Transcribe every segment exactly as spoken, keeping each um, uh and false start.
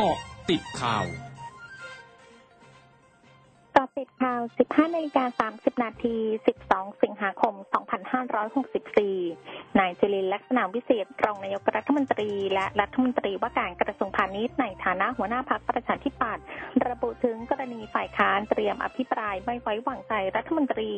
เกาะติดข่าวเกาะติดข่าว สิบห้านาฬิกาสามสิบนาที สิบสองสิงหาคมสองพันห้าร้อยหกสิบสี่นายจุลินทร์ ลักษณะวิเศษรองนายกรัฐมนตรีและรัฐมนตรีว่าการกระทรวงพาณิชย์ในฐานะหัวหน้าพรรคประชาธิปัตย์ระบุถึงกรณีฝ่ายค้านเตรียมอภิปรายไม่ไว้วางใจรัฐมนตรี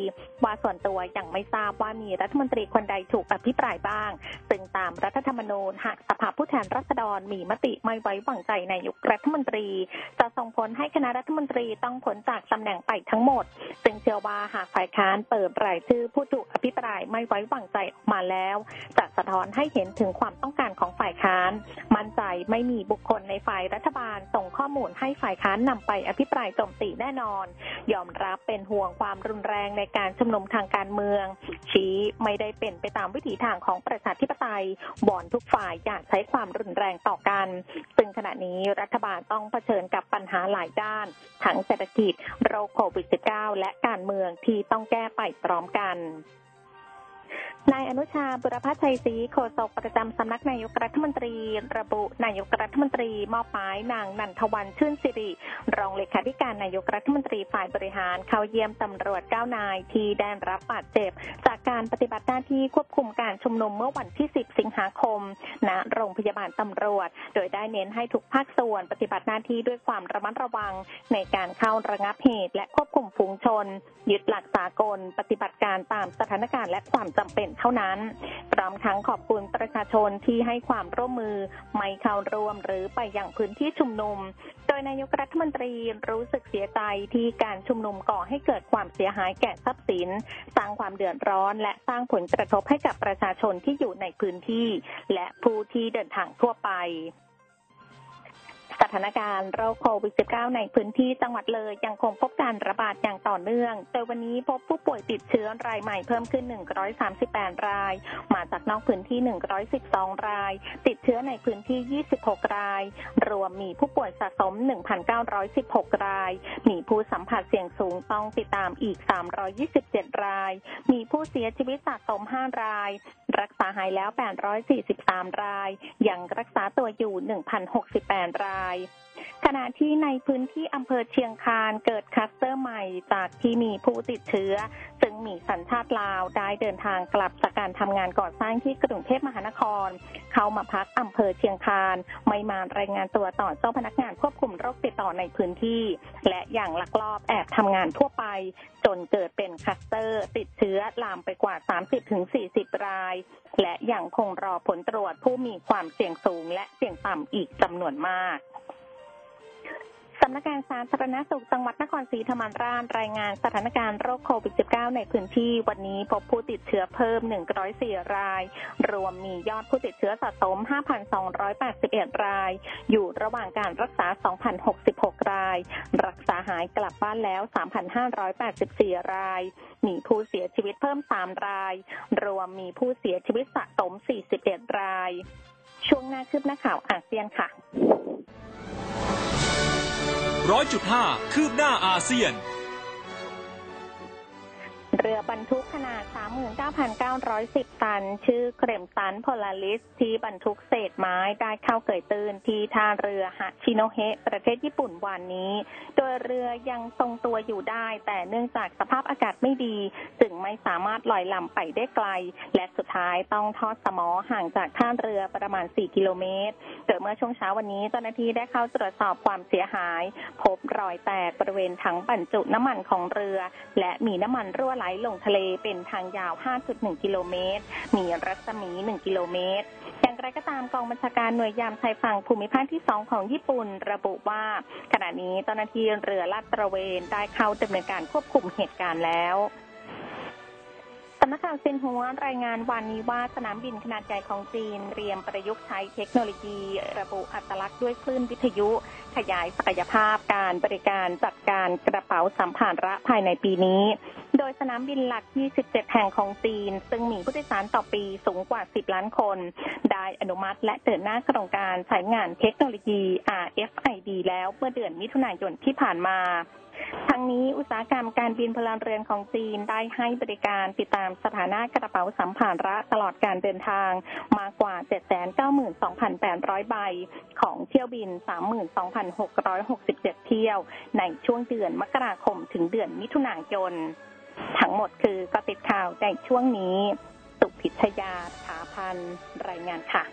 ว่าส่วนตัวยังไม่ทราบว่ามีรัฐมนตรีคนใดถูกอภิปรายบ้างซึ่งตามรัฐธรรมนูญหากสภาผู้แทนราษฎรมีมติไม่ไว้วางใจนายกรัฐมนตรีจะส่งผลให้คณะรัฐมนตรีต้องพ้นจากตำแหน่งไปทั้งหมดซึ่งเชื่อว่าหากฝ่ายค้านเปิดรายชื่อผู้ถูกอภิปรายไม่ไว้วางใจออกมาแล้วจะสะท้อนให้เห็นถึงความต้องการของฝ่ายค้านมั่นใจไม่มีบุคคลในฝ่ายรัฐบาลส่งข้อมูลให้ฝ่ายค้านนำไปอภิปรายโจมตีแน่นอนยอมรับเป็นห่วงความรุนแรงในการชุมนุมทางการเมืองชี้ไม่ได้เป็นไปตามวิถีทางของประชาธิปไตยบ่อนทุกฝ่ายอยากใช้ความรุนแรงต่อกันซึ่งขณะนี้รัฐบาลต้องเผชิญกับปัญหาหลายด้านทั้งเศรษฐกิจโรคโควิด สิบเก้า และการเมืองที่ต้องแก้ไปพร้อมกันนายอนุชาบุรพชัยศรีโฆษกประจำสำนักนายกรัฐมนตรีระบุนายกรัฐมนตรีมอบหมายนางนันทวรรณชื่นสิริรองเลขาธิการนายกรัฐมนตรีฝ่ายบริหารเข้าเยี่ยมตำรวจเก้านายที่ได้รับบาดเจ็บจากการปฏิบัติหน้าที่ควบคุมการชุมนุมเมื่อวันที่สิบสิงหาคมณโรงพยาบาลตำรวจโดยได้เน้นให้ทุกภาคส่วนปฏิบัติหน้าที่ด้วยความระมัดระวังในการเข้าระงับเหตุและควบคุมฝูงชนยึดหลักสากลปฏิบัติการตามสถานการณ์และความจำเป็นเท่านั้นพร้อมทั้งขอบคุณประชาชนที่ให้ความร่วมมือไม่เข้าร่วมหรือไปยังพื้นที่ชุมนุมโดยนายกรัฐมนตรีรู้สึกเสียใจที่การชุมนุมก่อให้เกิดความเสียหายแก่ทรัพย์สินสร้างความเดือดร้อนและสร้างผลกระทบให้กับประชาชนที่อยู่ในพื้นที่และผู้ที่เดินทางทั่วไปสถานการณ์โรคโควิด สิบเก้า ในพื้นที่จังหวัดเลยยังคงพบการระบาดอย่างต่อเนื่องโดยวันนี้พบผู้ป่วยติดเชื้อรายใหม่เพิ่มขึ้นหนึ่งร้อยสามสิบแปดรายมาจากนอกพื้นที่หนึ่งร้อยสิบสองรายติดเชื้อในพื้นที่ยี่สิบหกรายรวมมีผู้ป่วยสะสม หนึ่งพันเก้าร้อยสิบหกรายมีผู้สัมผัสเสี่ยงสูงต้องติดตามอีกสามร้อยยี่สิบเจ็ดรายมีผู้เสียชีวิตสะสมห้ารายรักษาหายแล้วแปดร้อยสี่สิบสามรายยังรักษาตัวอยู่ หนึ่งพันหกสิบแปดรายขณะที่ในพื้นที่อำเภอเชียงคานเกิดคลัสเตอร์ใหม่จากที่มีผู้ติดเชื้อซึ่งมีสัญชาติลาวได้เดินทางกลับจากการทำงานก่อสร้างที่กรุงเทพมหานครเข้ามาพักอำเภอเชียงคานไม่มารายงานตัวต่อเจ้าพนักงานควบคุมโรคติดต่อในพื้นที่และอย่างลักลอบแอบทำงานทั่วไปจนเกิดเป็นคลัสเตอร์ติดเชื้อลามไปกว่า สามสิบถึงสี่สิบรายและยังคงรอผลตรวจผู้มีความเสี่ยงสูงและเสี่ยงต่ำอีกจำนวนมากสำนักงานสาธารณสุขจังหวัดนครศรีธรรมราชรายงานสถานการณ์โรคโควิด สิบเก้า ในพื้นที่วันนี้พบผู้ติดเชื้อเพิ่มหนึ่งร้อยสี่รายรวมมียอดผู้ติดเชื้อสะสม ห้าพันสองร้อยแปดสิบเอ็ดรายอยู่ระหว่างการรักษา สองพันหกสิบหกรายรักษาหายกลับบ้านแล้ว สามพันห้าร้อยแปดสิบสี่รายมีผู้เสียชีวิตเพิ่มสามรายรวมมีผู้เสียชีวิตสะสมสี่สิบเอ็ดรายช่วงหน้าคืบหน้าข่าวอาเซียนค่ะหนึ่งร้อยจุดห้า คืบหน้าอาเซียนเรือบรรทุกขนาด สามหมื่นเก้าพันเก้าร้อยสิบตันชื่อเครมตันโพลาริสที่บรรทุกเศษไม้ได้เข้าเกยตื้นที่ท่าเรือฮาชิโนะเฮะประเทศญี่ปุ่นวันนี้โดยเรือยังทรงตัวอยู่ได้แต่เนื่องจากสภาพอากาศไม่ดีจึงไม่สามารถลอยลำไปได้ไกลและสุดท้ายต้องทอดสมอห่างจากท่าเรือประมาณสี่กิโลเมตรโดยเมื่อช่วงเช้าวันนี้เจ้าหน้าที่ได้เข้าตรวจสอบความเสียหายพบรอยแตกบริเวณถังบรรจุน้ำมันของเรือและมีน้ำมันรั่วไหลลงทะเลเป็นทางยาว ห้าจุดหนึ่งกิโลเมตรมีรัศมีหนึ่งกิโลเมตรอย่างไรก็ตามกองบัญชาการหน่วยยามชายฝั่งภูมิภาคที่สองของญี่ปุ่นระบุว่าขณะนี้เจ้าหน้าที่เรือลาดตระเวนได้เข้าดำเนินการควบคุมเหตุการณ์แล้วสำนักข่าวซินหัวรายงานวันนี้ว่าสนามบินขนาดใหญ่ของจีนเตรียมประยุกต์ใช้เทคโนโลยีระบุอัตลักษณ์ด้วยคลื่นวิทยุขยายศักยภาพการบริการจัดการกระเป๋าสัมภาระภายในปีนี้ โดยสนามบินหลักยี่สิบเจ็ดแห่งของจีนซึ่งมีผู้โดยสารต่อปีสูงกว่าสิบล้านคนได้อนุมัติและเดินหน้าโครงการใช้งานเทคโนโลยี อาร์ เอฟ ไอ ดี แล้วเมื่อเดือนมิถุนายนที่ผ่านมาทั้งนี้อุตสาหกรรมการบินพลเรือนของจีนได้ให้บริการติดตามสถานะกระเป๋าสัมภาระตลอดการเดินทางมากกว่า เจ็ดแสนเก้าหมื่นสองพันแปดร้อย ใบของเที่ยวบิน สามหมื่นสองพันหกร้อยหกสิบเจ็ด เที่ยวในช่วงเดือนมกราคมถึงเดือนมิถุนายนทั้งหมดคือก็ติดข่าวในช่วงนี้สุพิชญา ถาพันธ์รายงานค่ะ